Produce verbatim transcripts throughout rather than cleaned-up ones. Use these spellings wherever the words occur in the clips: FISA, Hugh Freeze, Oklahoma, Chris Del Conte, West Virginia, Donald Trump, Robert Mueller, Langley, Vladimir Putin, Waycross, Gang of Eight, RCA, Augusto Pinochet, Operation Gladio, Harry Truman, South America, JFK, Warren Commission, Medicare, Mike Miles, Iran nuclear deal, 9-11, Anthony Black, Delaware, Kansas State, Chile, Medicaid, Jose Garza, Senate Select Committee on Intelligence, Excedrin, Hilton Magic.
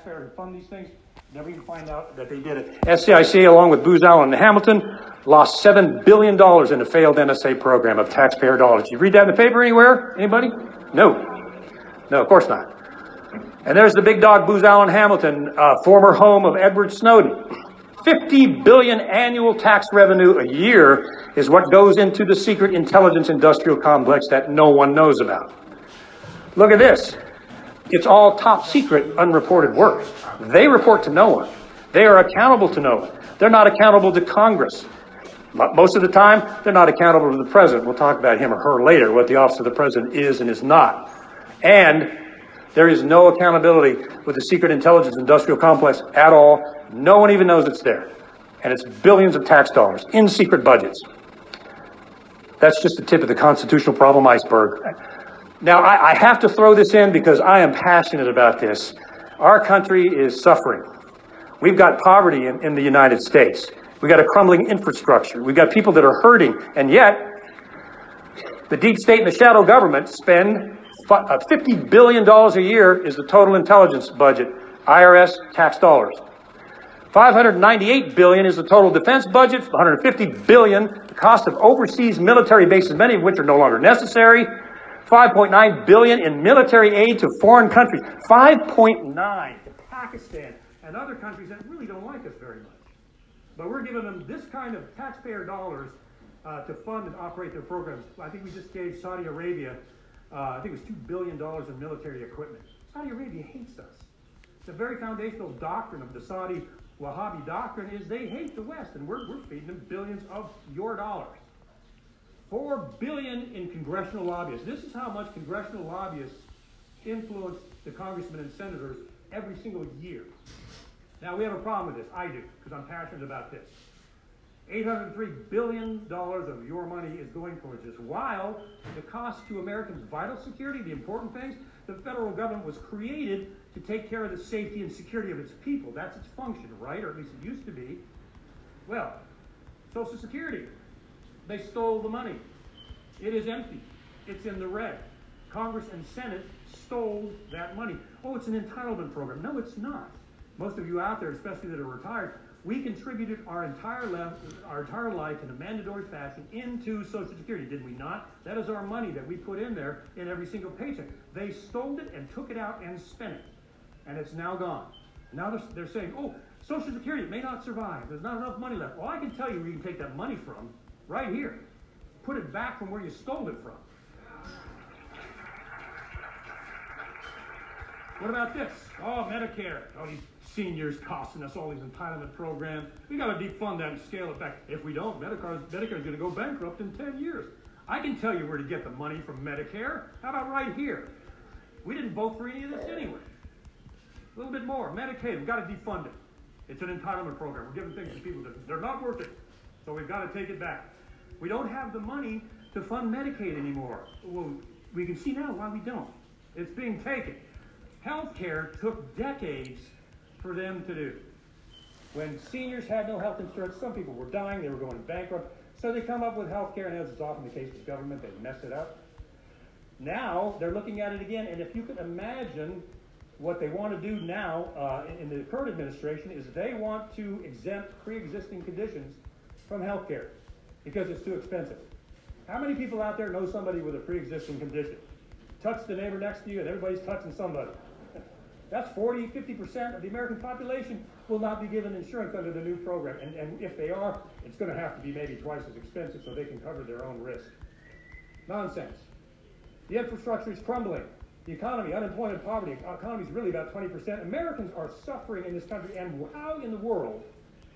taxpayer to fund these things. Never even find out that they did it. S C I C, along with Booz Allen and Hamilton, lost seven billion dollars in a failed N S A program of taxpayer dollars. Did you read that in the paper anywhere? Anybody? No. No, of course not. And there's the big dog, Booz Allen Hamilton, uh, former home of Edward Snowden. fifty billion dollars annual tax revenue a year is what goes into the secret intelligence industrial complex that no one knows about. Look at this. It's all top secret, unreported work. They report to no one. They are accountable to no one. They're not accountable to Congress. Most of the time, they're not accountable to the president. We'll talk about him or her later, what the office of the president is and is not. And there is no accountability with the secret intelligence industrial complex at all. No one even knows it's there. And it's billions of tax dollars in secret budgets. That's just the tip of the constitutional problem iceberg. Now, I, I have to throw this in because I am passionate about this. Our country is suffering. We've got poverty in, in the United States. We've got a crumbling infrastructure. We've got people that are hurting. And yet, the deep state and the shadow government spend fifty billion dollars a year is the total intelligence budget, I R S tax dollars. five hundred ninety-eight billion dollars is the total defense budget, one hundred fifty billion dollars the cost of overseas military bases, many of which are no longer necessary, five point nine billion dollars in military aid to foreign countries, five point nine billion dollars to Pakistan and other countries that really don't like us very much. But we're giving them this kind of taxpayer dollars uh, to fund and operate their programs. I think we just gave Saudi Arabia Uh, I think it was two billion dollars in military equipment. Saudi Arabia hates us. The very foundational doctrine of the Saudi Wahhabi doctrine is they hate the West, and we're, we're feeding them billions of your dollars. four billion dollars in congressional lobbyists. This is how much congressional lobbyists influence the congressmen and senators every single year. Now, we have a problem with this. I do, because I'm passionate about this. eight hundred three billion dollars of your money is going towards this, while the cost to Americans' vital security, the important things, the federal government was created to take care of the safety and security of its people. That's its function, right? Or at least it used to be. Well, Social Security, they stole the money. It is empty. It's in the red. Congress and Senate stole that money. Oh, it's an entitlement program. No, it's not. Most of you out there, especially that are retired, we contributed our entire, life, our entire life in a mandatory fashion into Social Security, did we not? That is our money that we put in there in every single paycheck. They stole it and took it out and spent it, and it's now gone. Now they're, they're saying, oh, Social Security may not survive. There's not enough money left. Well, I can tell you where you can take that money from, right here. Put it back from where you stole it from. What about this? Oh, Medicare. Oh, these seniors costing us all these entitlement programs. We got to defund that and scale it back. If we don't, Medicare is going to go bankrupt in ten years. I can tell you where to get the money from Medicare. How about right here? We didn't vote for any of this anyway. A little bit more. Medicaid, we've got to defund it. It's an entitlement program. We're giving things to people that they're not worth it. So we've got to take it back. We don't have the money to fund Medicaid anymore. Well, we can see now why we don't. It's being taken. Healthcare took decades for them to do. When seniors had no health insurance, some people were dying, they were going bankrupt, so they come up with healthcare, and as is often the case with government, they mess it up. Now, they're looking at it again, and if you could imagine what they want to do now uh, in, in the current administration is they want to exempt pre-existing conditions from healthcare because it's too expensive. How many people out there know somebody with a pre-existing condition? Touch the neighbor next to you, and everybody's touching somebody. That's forty, fifty percent of the American population will not be given insurance under the new program. And, and if they are, it's going to have to be maybe twice as expensive so they can cover their own risk. Nonsense. The infrastructure is crumbling. The economy, unemployment, poverty, the economy is really about twenty percent. Americans are suffering in this country, and how in the world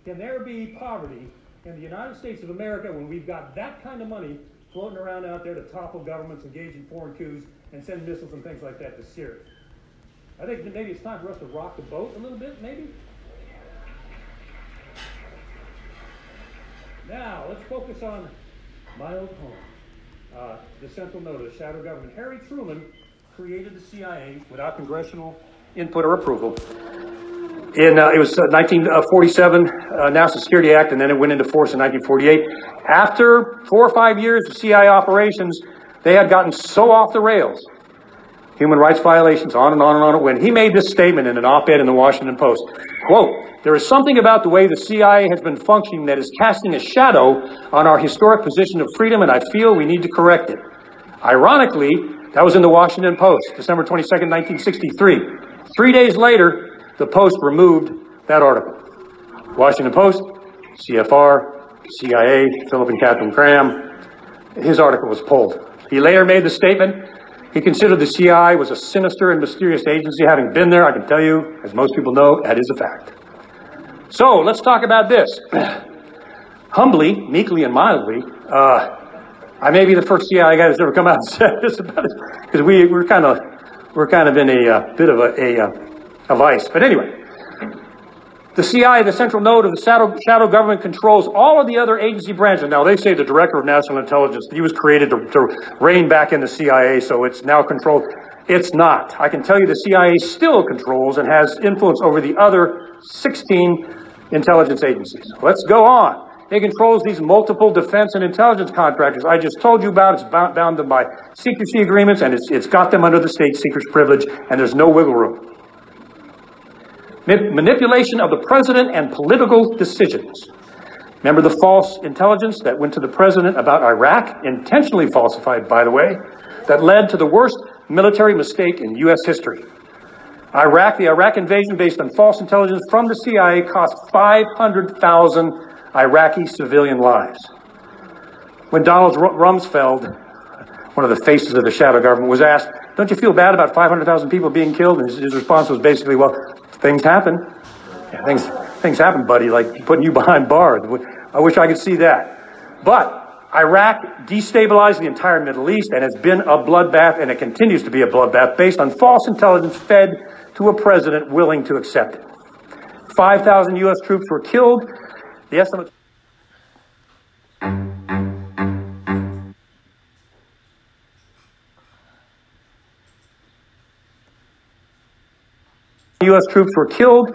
can there be poverty in the United States of America when we've got that kind of money floating around out there to topple governments, engage in foreign coups, and send missiles and things like that to Syria? I think that maybe it's time for us to rock the boat a little bit, maybe? Now, let's focus on my old home, uh, the central node of the shadow government. Harry Truman created the C I A without congressional input or approval. In, uh, it was uh, nineteen forty-seven, uh, National Security Act, and then it went into force in nineteen forty-eight. After four or five years of C I A operations, they had gotten so off the rails human rights violations, on and on and on. When he made this statement in an op-ed in the Washington Post, quote, "There is something about the way the C I A has been functioning that is casting a shadow on our historic position of freedom, and I feel we need to correct it." Ironically, that was in the Washington Post, December twenty-second, nineteen sixty-three. Three days later, the Post removed that article. Washington Post, C F R, C I A, Philip and Catherine Graham, his article was pulled. He later made the statement, he considered the C I A was a sinister and mysterious agency. Having been there, I can tell you, as most people know, that is a fact. So let's talk about this. Humbly, meekly, and mildly, uh, I may be the first C I A guy that's ever come out and said this about it, because we, we're kind of we're kind of in a uh, bit of a, a, a vice. But anyway, the C I A, the central node of the shadow, shadow government, controls all of the other agency branches. Now, they say the director of national intelligence, he was created to, to rein back in the C I A, so it's now controlled. It's not. I can tell you the C I A still controls and has influence over the other sixteen intelligence agencies. Let's go on. It controls these multiple defense and intelligence contractors I just told you about. It's bound, bound them by secrecy agreements, and it's, it's got them under the state secrets privilege, and there's no wiggle room. Manipulation of the president and political decisions. Remember the false intelligence that went to the president about Iraq, intentionally falsified, by the way, that led to the worst military mistake in U S history. Iraq, the Iraq invasion based on false intelligence from the C I A, cost five hundred thousand Iraqi civilian lives. When Donald Rumsfeld, one of the faces of the shadow government, was asked, "Don't you feel bad about five hundred thousand people being killed?" And his, his response was basically, "Well, things happen. Yeah, things things happen, buddy, like putting you behind bars. I wish I could see that." But Iraq destabilized the entire Middle East, and it's been a bloodbath, and it continues to be a bloodbath based on false intelligence fed to a president willing to accept it. five thousand U S troops were killed. The estimate... U S troops were killed.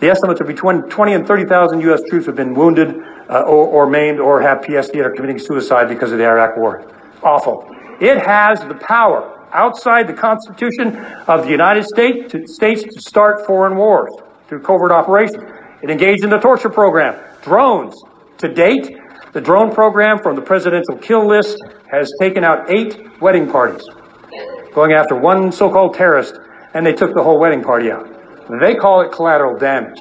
The estimates are between twenty and thirty thousand U S troops have been wounded uh, or, or maimed or have P S D and are committing suicide because of the Iraq war. Awful. It has the power outside the Constitution of the United States to, states to start foreign wars through covert operations. It engaged in the torture program. Drones. To date, the drone program from the presidential kill list has taken out eight wedding parties, going after one so-called terrorist, and they took the whole wedding party out. They call it collateral damage.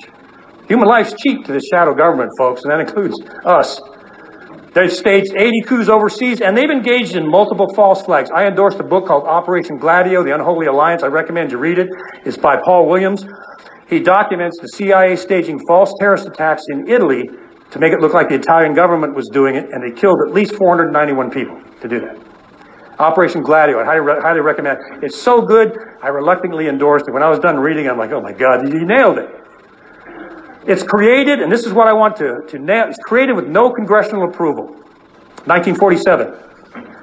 Human life's cheap to the shadow government, folks, and that includes us. They've staged eighty coups overseas, and they've engaged in multiple false flags. I endorsed a book called Operation Gladio, The Unholy Alliance. I recommend you read it. It's by Paul Williams. He documents the C I A staging false terrorist attacks in Italy to make it look like the Italian government was doing it, and they killed at least four hundred ninety-one people to do that. Operation Gladio, I highly, re- highly recommend it. It's so good, I reluctantly endorsed it. When I was done reading, I'm like, oh my God, you nailed it. It's created, and this is what I want to, to nail, it's created with no congressional approval. nineteen forty-seven,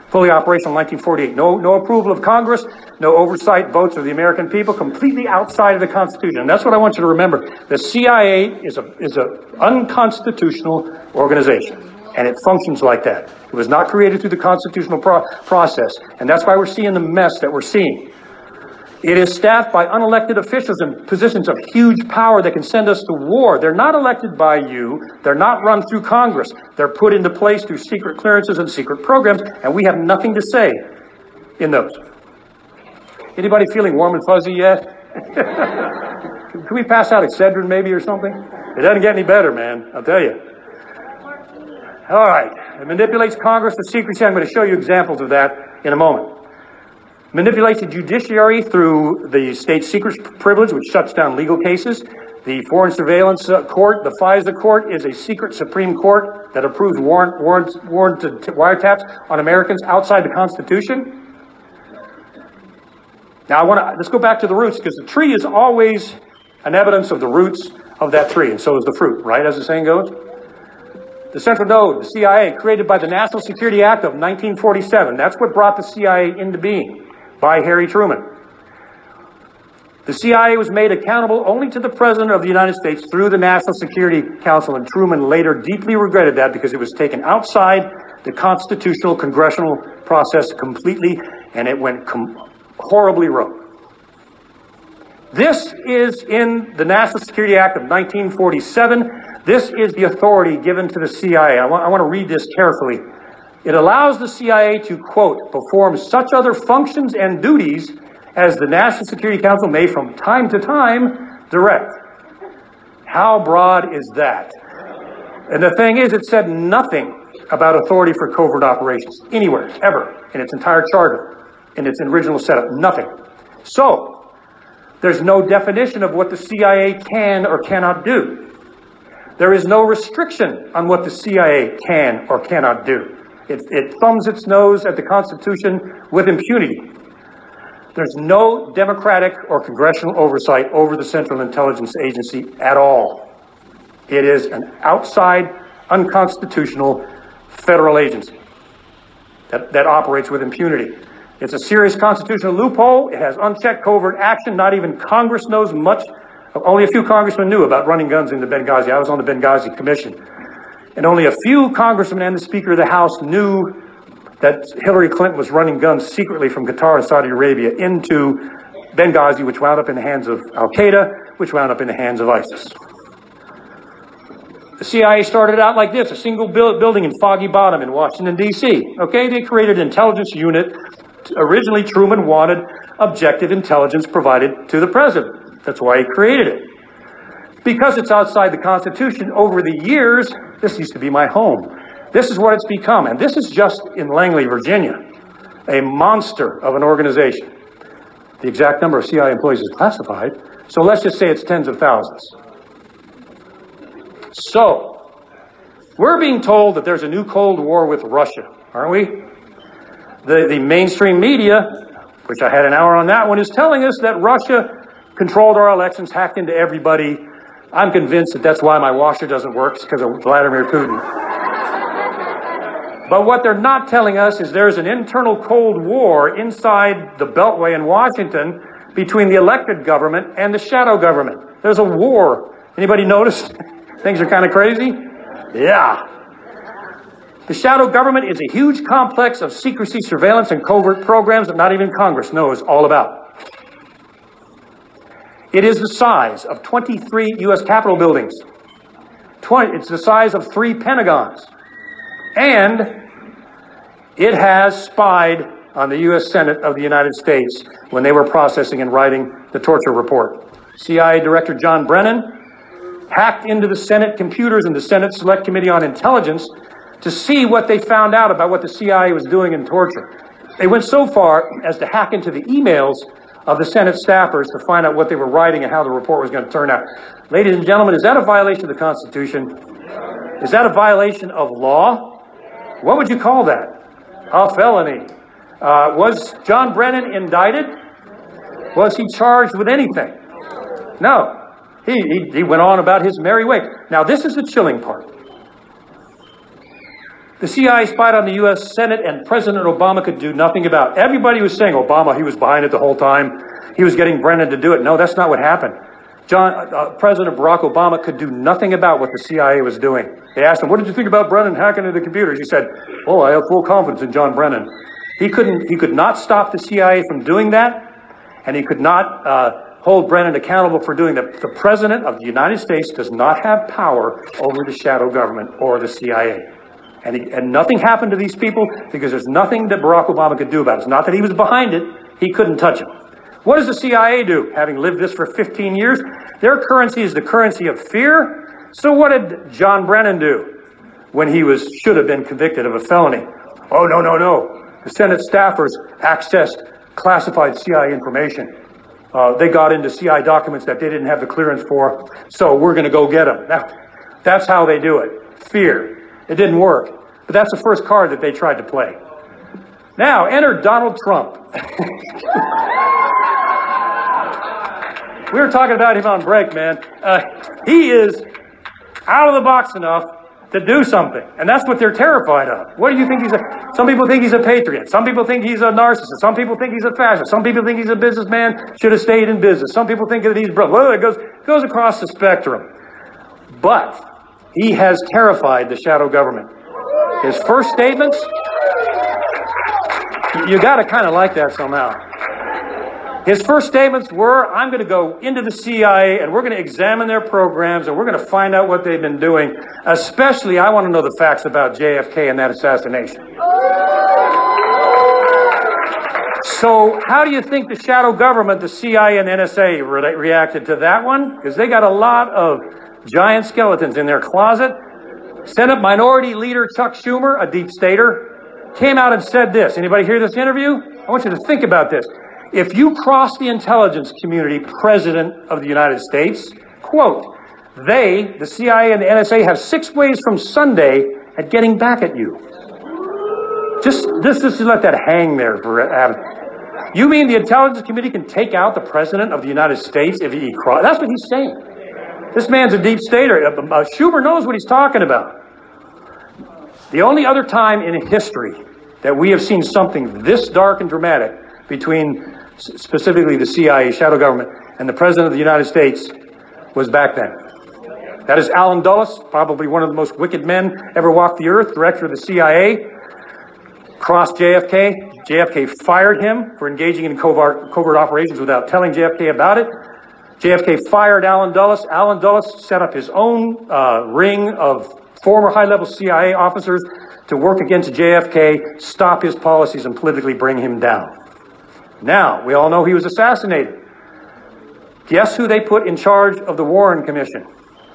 fully operational nineteen forty-eight. No, no approval of Congress, no oversight votes of the American people, completely outside of the Constitution. And that's what I want you to remember. The C I A is a is an unconstitutional organization. And it functions like that. It was not created through the constitutional pro- process. And that's why we're seeing the mess that we're seeing. It is staffed by unelected officials in positions of huge power that can send us to war. They're not elected by you. They're not run through Congress. They're put into place through secret clearances and secret programs, and we have nothing to say in those. Anybody feeling warm and fuzzy yet? Can we pass out Excedrin maybe or something? It doesn't get any better, man, I'll tell you. All right. It manipulates Congress with secrecy. I'm going to show you examples of that in a moment. Manipulates the judiciary through the state secrets privilege, which shuts down legal cases. The Foreign Surveillance Court, the FISA Court, is a secret Supreme Court that approves warrant, warrant, warranted wiretaps on Americans outside the Constitution. Now, I want to let's go back to the roots, because the tree is always an evidence of the roots of that tree, and so is the fruit, right, as the saying goes? The central node, the C I A, created by the National Security Act of nineteen forty-seven. That's what brought the C I A into being by Harry Truman. The C I A was made accountable only to the President of the United States through the National Security Council, and Truman later deeply regretted that because it was taken outside the constitutional congressional process completely, and it went com- horribly wrote. This is in the National Security Act of nineteen forty-seven. This is the authority given to the C I A. I want, I want to read this carefully. It allows the C I A to, quote, perform such other functions and duties as the National Security Council may from time to time direct. How broad is that? And the thing is, it said nothing about authority for covert operations anywhere, ever, in its entire charter, in its original setup, nothing. So, there's no definition of what the C I A can or cannot do. There is no restriction on what the C I A can or cannot do. It, it thumbs its nose at the Constitution with impunity. There's no democratic or congressional oversight over the Central Intelligence Agency at all. It is an outside, unconstitutional federal agency that, that operates with impunity. It's a serious constitutional loophole. It has unchecked covert action. Not even Congress knows much. Only a few congressmen knew about running guns into Benghazi. I was on the Benghazi Commission. And only a few congressmen and the Speaker of the House knew that Hillary Clinton was running guns secretly from Qatar and Saudi Arabia into Benghazi, which wound up in the hands of Al-Qaeda, which wound up in the hands of ISIS. The C I A started out like this, a single building in Foggy Bottom in Washington, D C Okay, they created an intelligence unit. Originally, Truman wanted objective intelligence provided to the president. That's why he created it. Because it's outside the Constitution, over the years, this used to be my home. This is what it's become. And this is just in Langley, Virginia, a monster of an organization. The exact number of C I A employees is classified. So let's just say it's tens of thousands. So we're being told that there's a new Cold War with Russia, aren't we? The, the mainstream media, which I had an hour on that one, is telling us that Russia controlled our elections, hacked into everybody. I'm convinced that that's why my washer doesn't work, because of Vladimir Putin. But what they're not telling us is there's an internal Cold War inside the Beltway in Washington between the elected government and the shadow government. There's a war. Anybody notice? Things are kind of crazy? Yeah. The shadow government is a huge complex of secrecy, surveillance, and covert programs that not even Congress knows all about. It is the size of twenty-three U S Capitol buildings. It's the size of three Pentagons. And it has spied on the U S Senate of the United States when they were processing and writing the torture report. C I A Director John Brennan hacked into the Senate computers and the Senate Select Committee on Intelligence to see what they found out about what the C I A was doing in torture. They went so far as to hack into the emails of the Senate staffers to find out what they were writing and how the report was going to turn out. Ladies and gentlemen, is that a violation of the Constitution? Is that a violation of law? What would you call that? A felony. Uh, was John Brennan indicted? Was he charged with anything? No. He, he, he went on about his merry way. Now, this is the chilling part. The C I A spied on the U S Senate, and President Obama could do nothing about it. Everybody was saying, Obama, he was behind it the whole time. He was getting Brennan to do it. No, that's not what happened. John, uh, President Barack Obama could do nothing about what the C I A was doing. They asked him, what did you think about Brennan hacking into the computers? He said, oh, I have full confidence in John Brennan. He couldn't. He could not stop the C I A from doing that, and he could not uh, hold Brennan accountable for doing that. The President of the United States does not have power over the shadow government or the C I A. And, he, and nothing happened to these people because there's nothing that Barack Obama could do about it. It's not that he was behind it. He couldn't touch it. What does the C I A do? Having lived this for fifteen years, their currency is the currency of fear. So what did John Brennan do when he was should have been convicted of a felony? Oh, no, no, no. The Senate staffers accessed classified C I A information. Uh, they got into C I A documents that they didn't have the clearance for, so we're going to go get them. Now, that's how they do it. Fear. It didn't work, but that's the first card that they tried to play. Now, enter Donald Trump. We were talking about him on break, man. Uh, he is out of the box enough to do something, and that's what they're terrified of. What do you think he's a... Some people think he's a patriot. Some people think he's a narcissist. Some people think he's a fascist. Some people think he's a businessman, should have stayed in business. Some people think that he's... Well, it goes, goes across the spectrum. But... he has terrified the shadow government. His first statements, you got to kind of like that somehow. His first statements were, I'm going to go into the C I A and we're going to examine their programs and we're going to find out what they've been doing. Especially, I want to know the facts about J F K and that assassination. So how do you think the shadow government, the C I A and N S A, re- reacted to that one? Because they got a lot of giant skeletons in their closet. Senate Minority Leader Chuck Schumer, a deep stater, came out and said this. Anybody hear this interview? I want you to think about this. If you cross the intelligence community, President of the United States, quote, they, the C I A and the N S A, have six ways from Sunday at getting back at you. Just this, just let that hang there, Adam. You mean the intelligence committee can take out the President of the United States if he crosses? That's what he's saying. This man's a deep stater. Schumer knows what he's talking about. The only other time in history that we have seen something this dark and dramatic between specifically the C I A, shadow government, and the President of the United States was back then. That is Alan Dulles, probably one of the most wicked men ever walked the earth, director of the C I A, crossed J F K. J F K fired him for engaging in covert, covert operations without telling J F K about it. J F K fired Alan Dulles. Alan Dulles set up his own uh, ring of former high-level C I A officers to work against J F K, stop his policies, and politically bring him down. Now, we all know he was assassinated. Guess who they put in charge of the Warren Commission?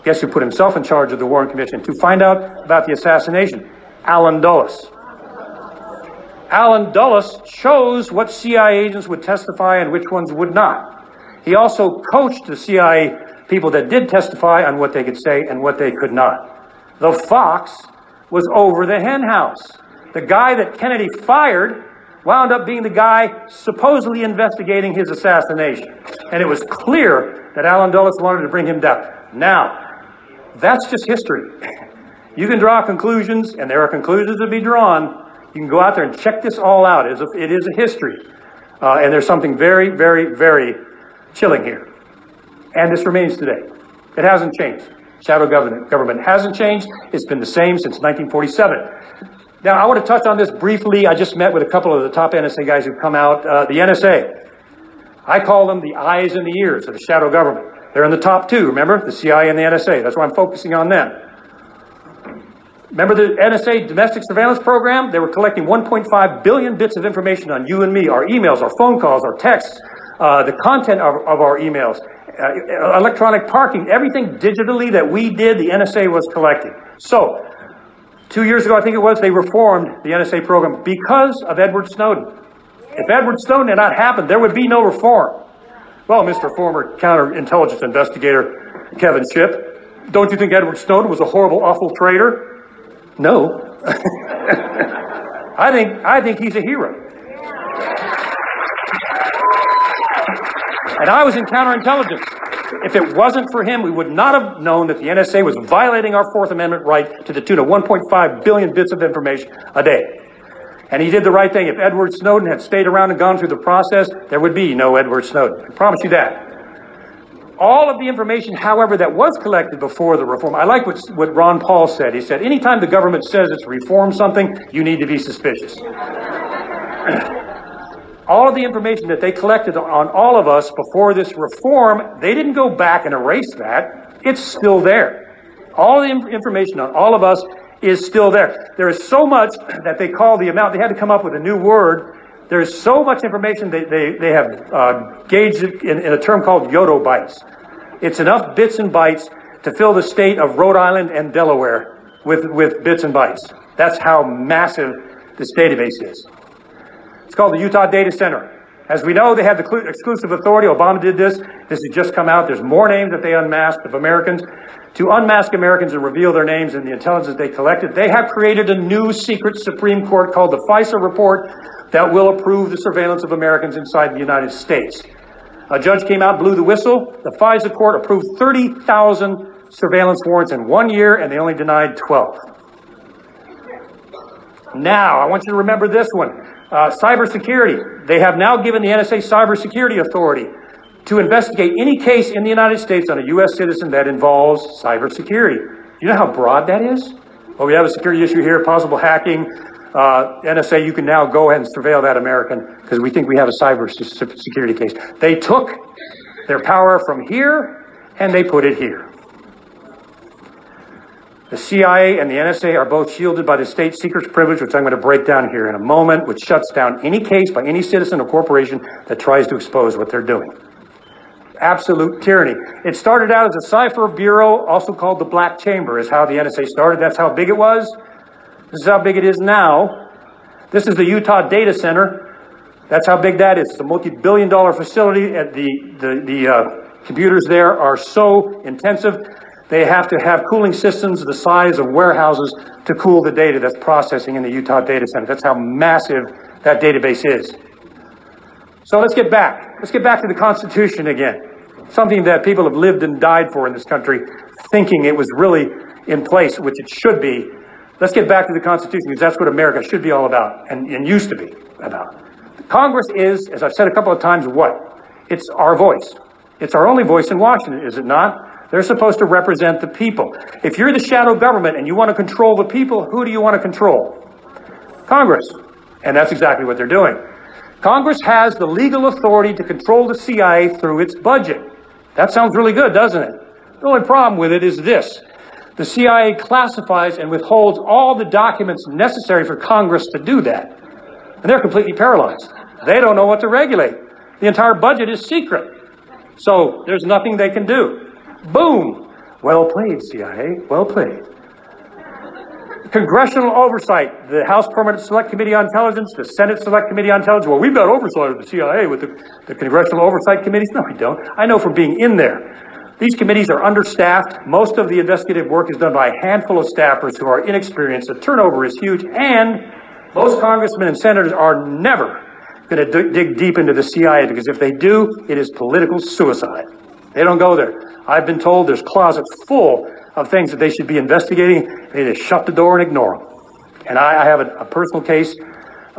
Guess who put himself in charge of the Warren Commission to find out about the assassination? Alan Dulles. Alan Dulles chose what C I A agents would testify and which ones would not. He also coached the C I A people that did testify on what they could say and what they could not. The fox was over the hen house. The guy that Kennedy fired wound up being the guy supposedly investigating his assassination. And it was clear that Alan Dulles wanted to bring him down. Now, that's just history. You can draw conclusions, and there are conclusions to be drawn. You can go out there and check this all out. It is a history. Uh, and there's something very, very, very chilling here. And this remains today. It hasn't changed. Shadow government government hasn't changed. It's been the same since nineteen forty-seven. Now, I want to touch on this briefly. I just met with a couple of the top N S A guys who've come out. Uh, the N S A. I call them the eyes and the ears of the shadow government. They're in the top two, remember? The C I A and the N S A. That's why I'm focusing on them. Remember the N S A domestic surveillance program? They were collecting one point five billion bits of information on you and me, our emails, our phone calls, our texts, Uh, the content of, of our emails, uh, electronic parking, everything digitally that we did, the N S A was collecting. So, two years ago, I think it was, they reformed the N S A program because of Edward Snowden. If Edward Snowden had not happened, there would be no reform. Well, Mister Former Counterintelligence Investigator Kevin Shipp, don't you think Edward Snowden was a horrible, awful traitor? No. I think I think he's a hero. And I was in counterintelligence. If it wasn't for him, we would not have known that the N S A was violating our Fourth Amendment right to the tune of one point five billion bits of information a day. And he did the right thing. If Edward Snowden had stayed around and gone through the process, there would be no Edward Snowden. I promise you that. All of the information, however, that was collected before the reform, I like what, what Ron Paul said. He said, anytime the government says it's reformed something, you need to be suspicious. All of the information that they collected on all of us before this reform, they didn't go back and erase that. It's still there. All the information on all of us is still there. There is so much that they call the amount. They had to come up with a new word. There is so much information they, they, they have uh, gauged in, in a term called yodobytes. It's enough bits and bytes to fill the state of Rhode Island and Delaware with, with bits and bytes. That's how massive this database is. It's called the Utah Data Center. As we know, they have the cl- exclusive authority. Obama did this. This has just come out. There's more names that they unmasked of Americans. To unmask Americans and reveal their names and the intelligence they collected, they have created a new secret Supreme Court called the FISA report that will approve the surveillance of Americans inside the United States. A judge came out, blew the whistle. The FISA court approved thirty thousand surveillance warrants in one year, and they only denied twelve. Now, I want you to remember this one. Uh, cybersecurity. They have now given the N S A cybersecurity authority to investigate any case in the United States on a U S citizen that involves cybersecurity. You know how broad that is? Well, we have a security issue here, possible hacking, Uh, N S A, you can now go ahead and surveil that American because we think we have a cyber security case. They took their power from here and they put it here. The C I A and the N S A are both shielded by the state secrets privilege, which I'm going to break down here in a moment, which shuts down any case by any citizen or corporation that tries to expose what they're doing. Absolute tyranny. It started out as a cipher bureau, also called the Black Chamber, is how the N S A started. That's how big it was. This is how big it is now. This is the Utah Data Center. That's how big that is. It's a multi-billion dollar facility. At the the, the uh, computers there are so intensive. They have to have cooling systems the size of warehouses to cool the data that's processing in the Utah Data Center. That's how massive that database is. So let's get back. Let's get back to the Constitution again. Something that people have lived and died for in this country, thinking it was really in place, which it should be. Let's get back to the Constitution, because that's what America should be all about and, and used to be about. Congress is, as I've said a couple of times, what? It's our voice. It's our only voice in Washington, is it not? They're supposed to represent the people. If you're the shadow government and you want to control the people, who do you want to control? Congress. And that's exactly what they're doing. Congress has the legal authority to control the C I A through its budget. That sounds really good, doesn't it? The only problem with it is this. The C I A classifies and withholds all the documents necessary for Congress to do that. And they're completely paralyzed. They don't know what to regulate. The entire budget is secret. So there's nothing they can do. Boom. Well played, C I A. Well played. Congressional oversight. The House Permanent Select Committee on Intelligence, the Senate Select Committee on Intelligence. Well, we've got oversight of the C I A with the, the Congressional Oversight Committees. No, we don't. I know from being in there. These committees are understaffed. Most of the investigative work is done by a handful of staffers who are inexperienced. The turnover is huge, and most congressmen and senators are never going to dig deep into the C I A, because if they do, it is political suicide. They don't go there. I've been told there's closets full of things that they should be investigating. They just shut the door and ignore them. And I, I have a, a personal case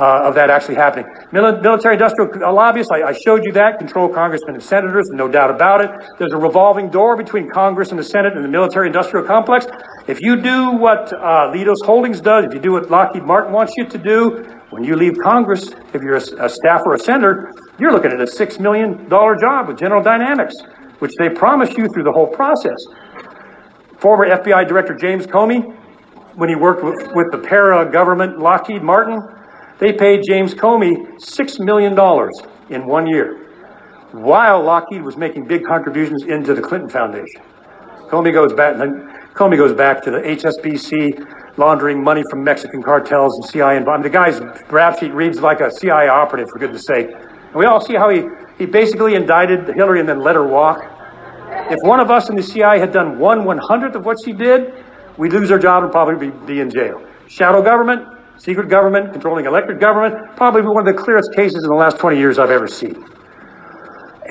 Uh, of that actually happening. Mil- military industrial uh, lobbyists, I, I showed you that, control congressmen and senators, no doubt about it. There's a revolving door between Congress and the Senate and the military industrial complex. If you do what uh, Leidos Holdings does, if you do what Lockheed Martin wants you to do, when you leave Congress, if you're a, a staff or a senator, you're looking at a six million dollars job with General Dynamics, which they promise you through the whole process. Former F B I Director James Comey, when he worked with, with the para-government Lockheed Martin, they paid James Comey six million dollars in one year, while Lockheed was making big contributions into the Clinton Foundation. Comey goes back, Comey goes back to the H S B C, laundering money from Mexican cartels and C I A involvement. The guy's rap sheet reads like a C I A operative, for goodness sake. And we all see how he, he basically indicted Hillary and then let her walk. If one of us in the C I A had done one one-hundredth of what she did, we'd lose our job and probably be, be in jail. Shadow government, secret government, controlling elected government, probably one of the clearest cases in the last twenty years I've ever seen.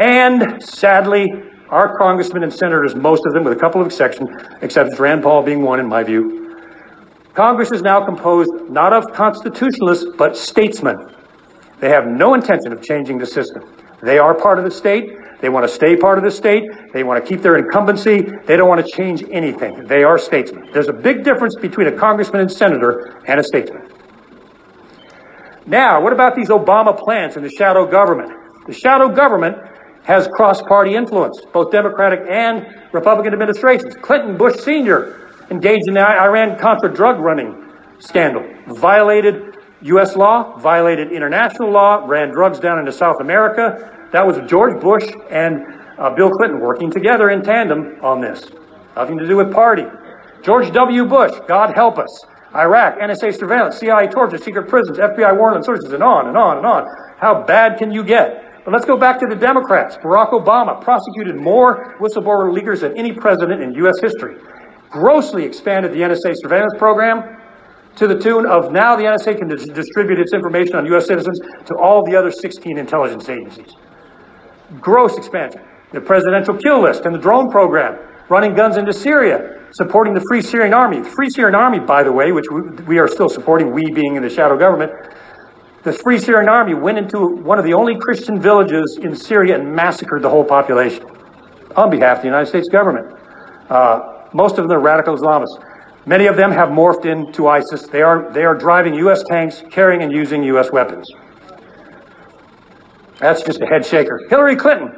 And sadly, our congressmen and senators, most of them with a couple of exceptions, except Rand Paul being one in my view, Congress is now composed not of constitutionalists, but statesmen. They have no intention of changing the system. They are part of the state. They want to stay part of the state. They want to keep their incumbency. They don't want to change anything. They are statesmen. There's a big difference between a congressman and senator and a statesman. Now, what about these Obama plans in the shadow government? The shadow government has cross-party influence, both Democratic and Republican administrations. Clinton, Bush Senior engaged in the Iran-Contra drug running scandal, violated U S law, violated international law, ran drugs down into South America. That was George Bush and uh, Bill Clinton working together in tandem on this. Nothing to do with party. George W. Bush, God help us. Iraq, N S A surveillance, C I A torture, secret prisons, F B I warrant searches, and on and on and on. How bad can you get? But let's go back to the Democrats. Barack Obama prosecuted more whistleblower leakers than any president in U S history. Grossly expanded the N S A surveillance program to the tune of now the N S A can dis- distribute its information on U S citizens to all the other sixteen intelligence agencies. Gross expansion. The presidential kill list and the drone program, running guns into Syria, supporting the Free Syrian Army. The Free Syrian Army, by the way, which we, we are still supporting, we being in the shadow government, the Free Syrian Army went into one of the only Christian villages in Syria and massacred the whole population on behalf of the United States government. Uh, most of them are radical Islamists. Many of them have morphed into ISIS. They are, they are driving U S tanks, carrying and using U S weapons. That's just a head shaker. Hillary Clinton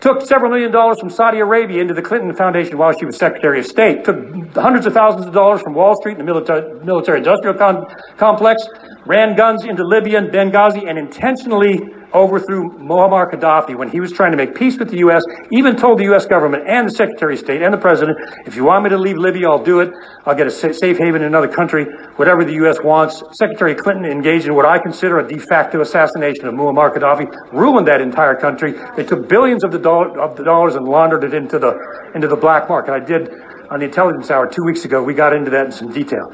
took several million dollars from Saudi Arabia into the Clinton Foundation while she was Secretary of State, took hundreds of thousands of dollars from Wall Street and the milita- military-industrial con- complex, ran guns into Libya and Benghazi, and intentionally overthrew Muammar Gaddafi when he was trying to make peace with the U S, even told the U S government and the Secretary of State and the President, if you want me to leave Libya, I'll do it. I'll get a safe haven in another country, whatever the U S wants. Secretary Clinton engaged in what I consider a de facto assassination of Muammar Gaddafi, ruined that entire country. They took billions of the, do- of the dollars and laundered it into the, into the black market. I did, on the Intelligence Hour two weeks ago, we got into that in some detail.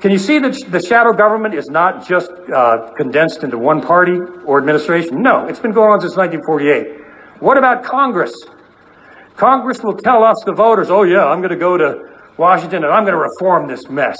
Can you see that the shadow government is not just uh, condensed into one party or administration? No, it's been going on since nineteen forty-eight. What about Congress? Congress will tell us, the voters, oh yeah, I'm gonna go to Washington and I'm gonna reform this mess.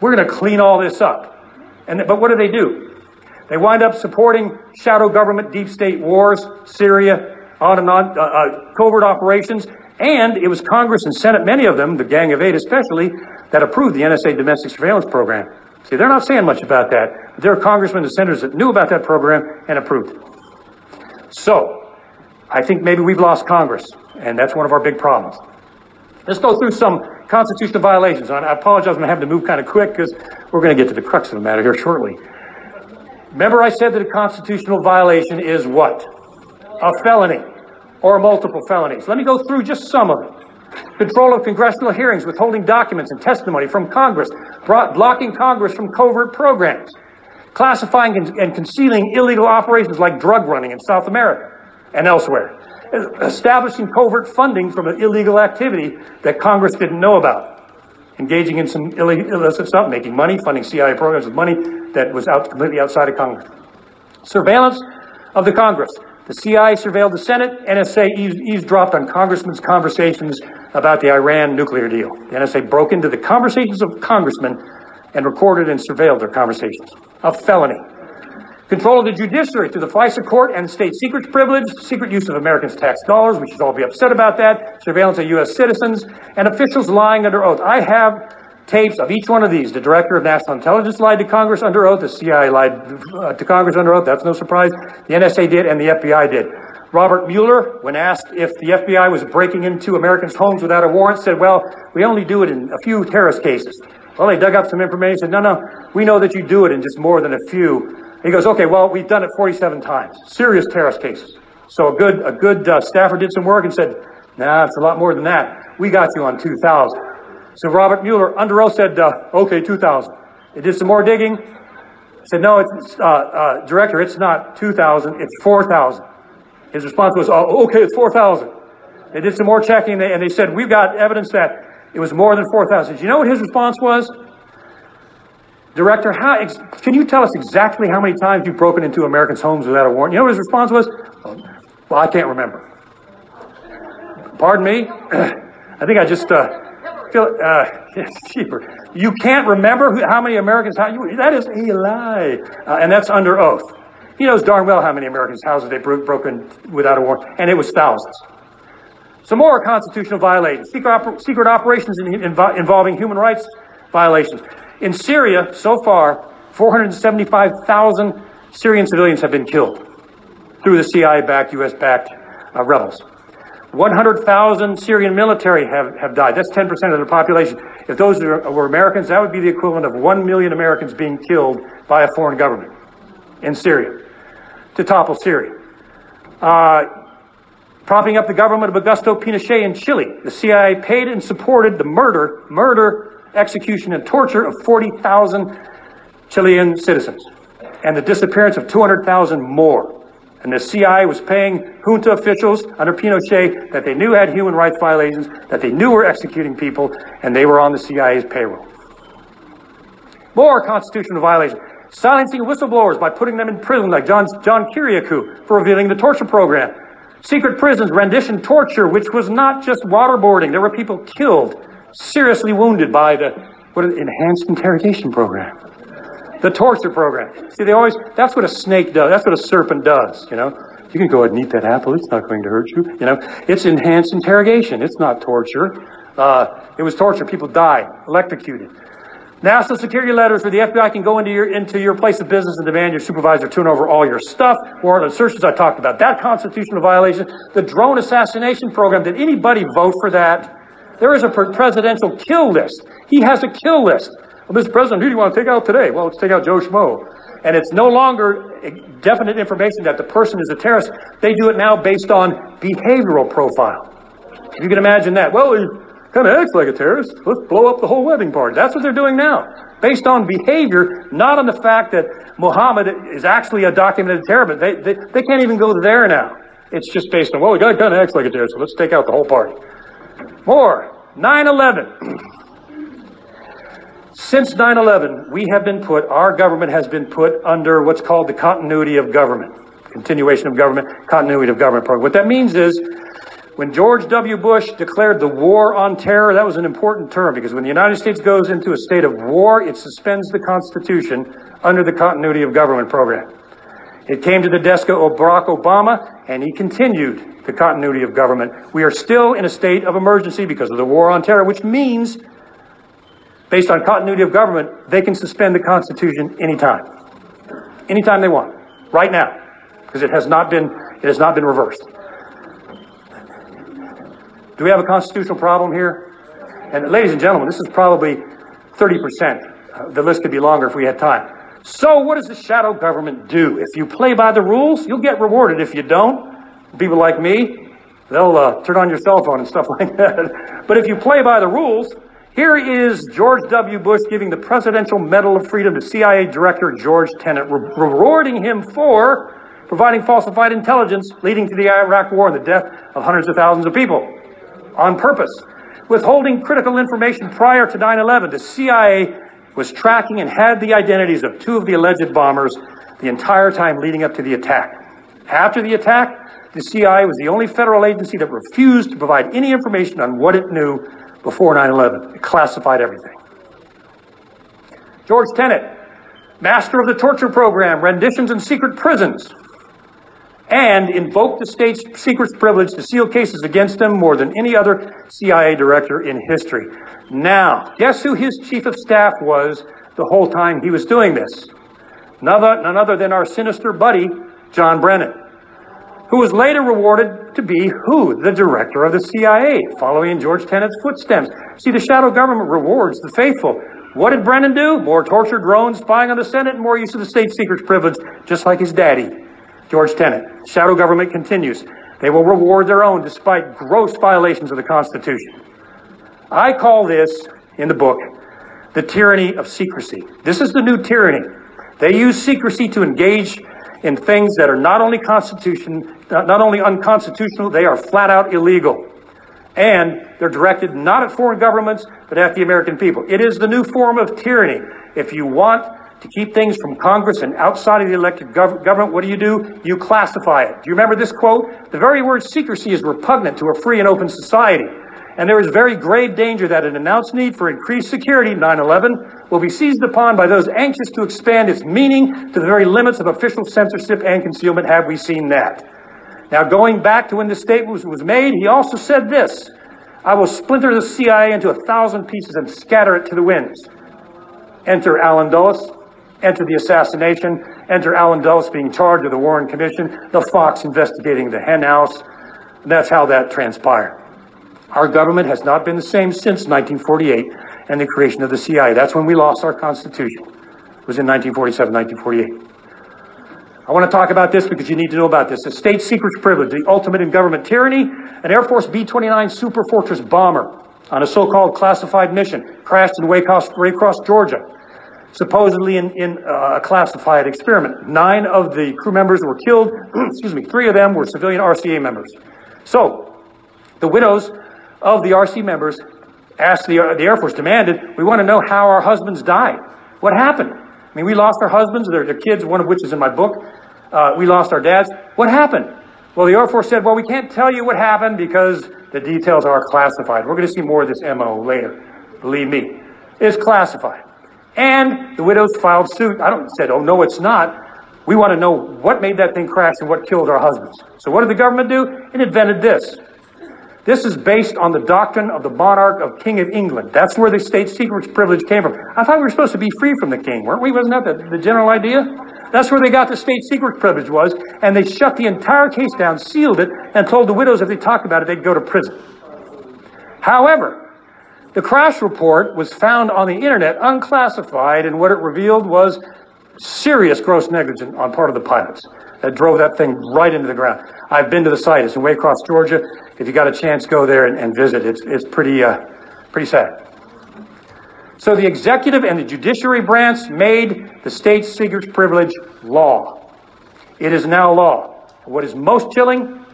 We're gonna clean all this up. And but what do they do? They wind up supporting shadow government, deep state wars, Syria, on and on, uh, uh, covert operations. And it was Congress and Senate, many of them, the Gang of Eight especially, that approved the N S A domestic surveillance program. See, they're not saying much about that. There are congressmen and senators that knew about that program and approved it. So, I think maybe we've lost Congress, and that's one of our big problems. Let's go through some constitutional violations. I apologize, I'm going to have to move kind of quick because we're going to get to the crux of the matter here shortly. Remember I said that a constitutional violation is what? A felony. Or multiple felonies. Let me go through just some of them. Control of congressional hearings, withholding documents and testimony from Congress, blocking Congress from covert programs, classifying and concealing illegal operations like drug running in South America and elsewhere, establishing covert funding from an illegal activity that Congress didn't know about, engaging in some illicit stuff, making money, funding C I A programs with money that was out, completely outside of Congress. Surveillance of the Congress. The C I A surveilled the Senate, N S A eavesdropped on congressmen's conversations about the Iran nuclear deal. The N S A broke into the conversations of congressmen and recorded and surveilled their conversations. A felony. Control of the judiciary through the FISA court and state secrets privilege, secret use of Americans' tax dollars, we should all be upset about that, surveillance of U S citizens, and officials lying under oath. I have tapes of each one of these. The Director of National Intelligence lied to Congress under oath. The C I A lied uh, to Congress under oath. That's no surprise. The N S A did and the F B I did. Robert Mueller, when asked if the F B I was breaking into Americans' homes without a warrant, said, well, we only do it in a few terrorist cases. Well, they dug up some information, said, no, no, we know that you do it in just more than a few. He goes, okay, well, we've done it forty-seven times. Serious terrorist cases. So a good, a good uh, staffer did some work and said, nah, it's a lot more than that. We got you on two thousand. So Robert Mueller, under oath, said, uh, okay, two thousand. They did some more digging. Said, no, it's, uh, uh, Director, it's not two thousand, it's four thousand. His response was, oh, okay, it's four thousand. They did some more checking, and they, and they said, we've got evidence that it was more than four thousand. Do you know what his response was? Director, how ex- can you tell us exactly how many times you've broken into Americans' homes without a warrant? You know what his response was? Well, I can't remember. Pardon me? I think I just... Uh, Uh, it's cheaper. You can't remember who, how many Americans, how you, that is a lie. Uh, and that's under oath. He knows darn well how many Americans' houses they broke, broke in without a warrant, and it was thousands. Some more constitutional violations, secret, op- secret operations in, in, involving human rights violations. In Syria, so far, four hundred seventy-five thousand Syrian civilians have been killed through the C I A-backed, U S-backed uh, rebels. one hundred thousand Syrian military have, have died. That's ten percent of the population. If those were Americans, that would be the equivalent of one million Americans being killed by a foreign government in Syria to topple Syria. Uh, propping up the government of Augusto Pinochet in Chile, the C I A paid and supported the murder, murder, execution, and torture of forty thousand Chilean citizens and the disappearance of two hundred thousand more. And the C I A was paying junta officials under Pinochet that they knew had human rights violations, that they knew were executing people, and they were on the C I A's payroll. More constitutional violations. Silencing whistleblowers by putting them in prison, like John, John Kiriakou, for revealing the torture program. Secret prisons, rendition torture, which was not just waterboarding. There were people killed, seriously wounded by the what, enhanced interrogation program. The torture program. See, they always, that's what a snake does. That's what a serpent does, you know. You can go ahead and eat that apple. It's not going to hurt you, you know. It's enhanced interrogation. It's not torture. Uh, it was torture. People died, electrocuted. National security letters where the F B I can go into your into your place of business and demand your supervisor turn over all your stuff, or the searches I talked about. That constitutional violation, the drone assassination program, did anybody vote for that? There is a presidential kill list. He has a kill list. Well, Mister President, who do you want to take out today? Well, let's take out Joe Schmo. And it's no longer definite information that the person is a terrorist. They do it now based on behavioral profile. If you can imagine that. Well, he kind of acts like a terrorist. Let's blow up the whole wedding party. That's what they're doing now. Based on behavior, not on the fact that Mohammed is actually a documented terrorist. They, they, they can't even go there now. It's just based on, well, the guy kind of acts like a terrorist, so let's take out the whole party. More, nine eleven. Since nine eleven, we have been put, our government has been put under what's called the continuity of government, continuation of government, continuity of government program. What that means is when George W. Bush declared the war on terror, that was an important term, because when the United States goes into a state of war, it suspends the Constitution under the continuity of government program. It came to the desk of Barack Obama, and he continued the continuity of government. We are still in a state of emergency because of the war on terror, which means, based on continuity of government, they can suspend the Constitution anytime. Anytime they want. Right now. Because it has not been it has not been reversed. Do we have a constitutional problem here? And ladies and gentlemen, this is probably thirty percent. Uh, the list could be longer if we had time. So what does the shadow government do? If you play by the rules, you'll get rewarded. If you don't, people like me, they'll uh, turn on your cell phone and stuff like that. But if you play by the rules, here is George W. Bush giving the Presidential Medal of Freedom to C I A Director George Tenet, re- rewarding him for providing falsified intelligence leading to the Iraq War and the death of hundreds of thousands of people on purpose. Withholding critical information prior to nine eleven, the C I A was tracking and had the identities of two of the alleged bombers the entire time leading up to the attack. After the attack, the C I A was the only federal agency that refused to provide any information on what it knew before nine eleven, it classified everything. George Tenet, master of the torture program, renditions in secret prisons, and invoked the state's secrets privilege to seal cases against him more than any other C I A director in history. Now, guess who his chief of staff was the whole time he was doing this? None other, none other than our sinister buddy, John Brennan, who was later rewarded to be who? The director of the C I A, following in George Tenet's footsteps. See, the shadow government rewards the faithful. What did Brennan do? More torture, drones, spying on the Senate, and more use of the state secrets privilege, just like his daddy, George Tenet. Shadow government continues. They will reward their own despite gross violations of the Constitution. I call this, in the book, the tyranny of secrecy. This is the new tyranny. They use secrecy to engage in things that are not only constitution, not only unconstitutional, they are flat out illegal. And they're directed not at foreign governments, but at the American people. It is the new form of tyranny. If you want to keep things from Congress and outside of the elected gov- government, what do you do? You classify it. Do you remember this quote? The very word secrecy is repugnant to a free and open society. And there is very grave danger that an announced need for increased security, nine eleven, will be seized upon by those anxious to expand its meaning to the very limits of official censorship and concealment. Have we seen that? Now, going back to when this statement was, was made, he also said this, I will splinter the C I A into a thousand pieces and scatter it to the winds. Enter Alan Dulles. Enter the assassination. Enter Alan Dulles being charged with the Warren Commission, the Fox investigating the hen house. And that's how that transpired. Our government has not been the same since nineteen forty-eight and the creation of the C I A. That's when we lost our Constitution. It was in nineteen forty-seven, nineteen forty-eight. I want to talk about this because you need to know about this. The state secrets privilege, the ultimate in government tyranny, an Air Force B twenty-nine Super Fortress bomber on a so-called classified mission crashed in Waycross, Georgia, supposedly in, in uh, a classified experiment. Nine of the crew members were killed. Excuse me. Three of them were civilian R C A members. So the widows of the R C members asked the, the Air Force, demanded, we want to know how our husbands died. What happened? I mean, we lost our husbands, their, their kids, one of which is in my book. Uh, we lost our dads. What happened? Well, the Air Force said, well, we can't tell you what happened because the details are classified. We're going to see more of this M O later. Believe me, it's classified. And the widows filed suit. I don't said, oh, no, it's not. We want to know what made that thing crash and what killed our husbands. So what did the government do? It invented this. This is based on the doctrine of the monarch of King of England. That's where the state secrets privilege came from. I thought we were supposed to be free from the king, weren't we? Wasn't that the, the general idea? That's where they got the state secret privilege was, and they shut the entire case down, sealed it, and told the widows if they talked about it, they'd go to prison. However, the crash report was found on the internet, unclassified, and what it revealed was serious gross negligence on part of the pilots that drove that thing right into the ground. I've been to the site. It's in Waycross, Georgia. If you got a chance, go there and, and visit. It's it's pretty uh, pretty sad. So the executive and the judiciary branch made the state secrets privilege law. It is now law. What is most chilling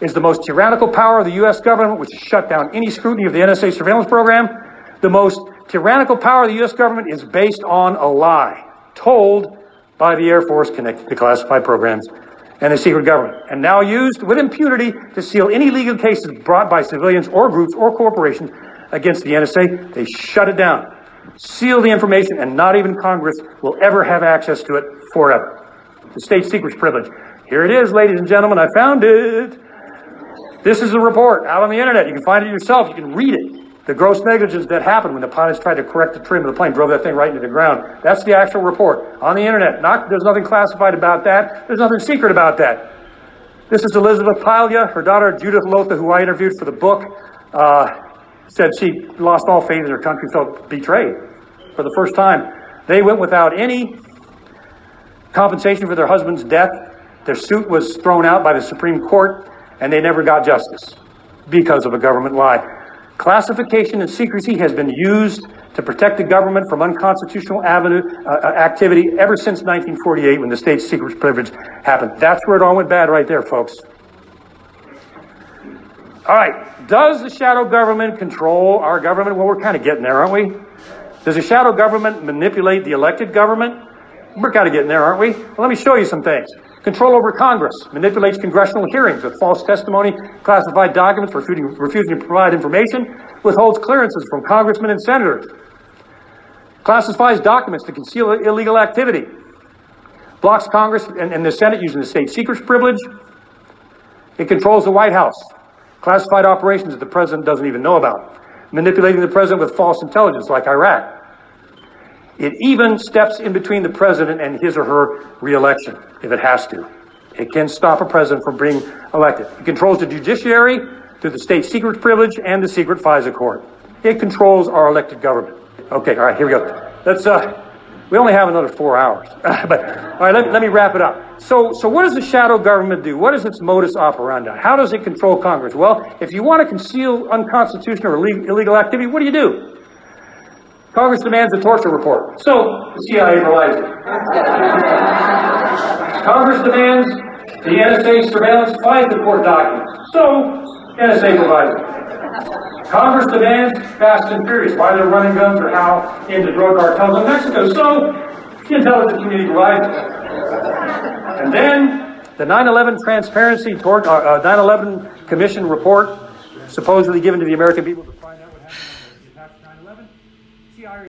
is the most tyrannical power of the U S government, which shut down any scrutiny of the N S A surveillance program. The most tyrannical power of the U S government is based on a lie told by the Air Force connected to classified programs and the secret government, and now used with impunity to seal any legal cases brought by civilians or groups or corporations against the N S A. They shut it down, seal the information, and not even Congress will ever have access to it forever. The state secrets privilege. Here it is, ladies and gentlemen, I found it. This is a report out on the internet. You can find it yourself, you can read it. The gross negligence that happened when the pilots tried to correct the trim of the plane, drove that thing right into the ground. That's the actual report on the internet. Not, there's nothing classified about that. There's nothing secret about that. This is Elizabeth Paglia. Her daughter, Judith Lotha, who I interviewed for the book, uh, said she lost all faith in her country, felt betrayed for the first time. They went without any compensation for their husband's death. Their suit was thrown out by the Supreme Court, and they never got justice because of a government lie. Classification and secrecy has been used to protect the government from unconstitutional avenue, uh, activity ever since nineteen forty-eight, when the state secrets privilege happened. That's where it all went bad right there, folks. All right, does the shadow government control our government? Well, we're kind of getting there, aren't we? Does the shadow government manipulate the elected government? We're kind of getting there, aren't we? Well, let me show you some things. Control over Congress, manipulates congressional hearings with false testimony, classified documents, refuting, refusing to provide information, withholds clearances from congressmen and senators, classifies documents to conceal illegal activity, blocks Congress and, and the Senate using the state secrets privilege. It controls the White House, classified operations that the president doesn't even know about, manipulating the president with false intelligence like Iraq. It even steps in between the president and his or her re-election, if it has to. It can stop a president from being elected. It controls the judiciary through the state secret privilege and the secret FISA court. It controls our elected government. Okay, all right, here we go. Let's, uh, we only have another four hours, but all right, let, let me wrap it up. So, so what does the shadow government do? What is its modus operandi? How does it control Congress? Well, if you want to conceal unconstitutional or illegal activity, what do you do? Congress demands a torture report, so the C I A relies on it. Congress demands the N S A surveillance FISA court documents, so N S A relies on it. Congress demands fast and furious, why they're running guns or how into drug cartels in Mexico, so the intelligence community relies on it. And then the nine eleven transparency tort, uh, uh, nine eleven Commission report, supposedly given to the American people to find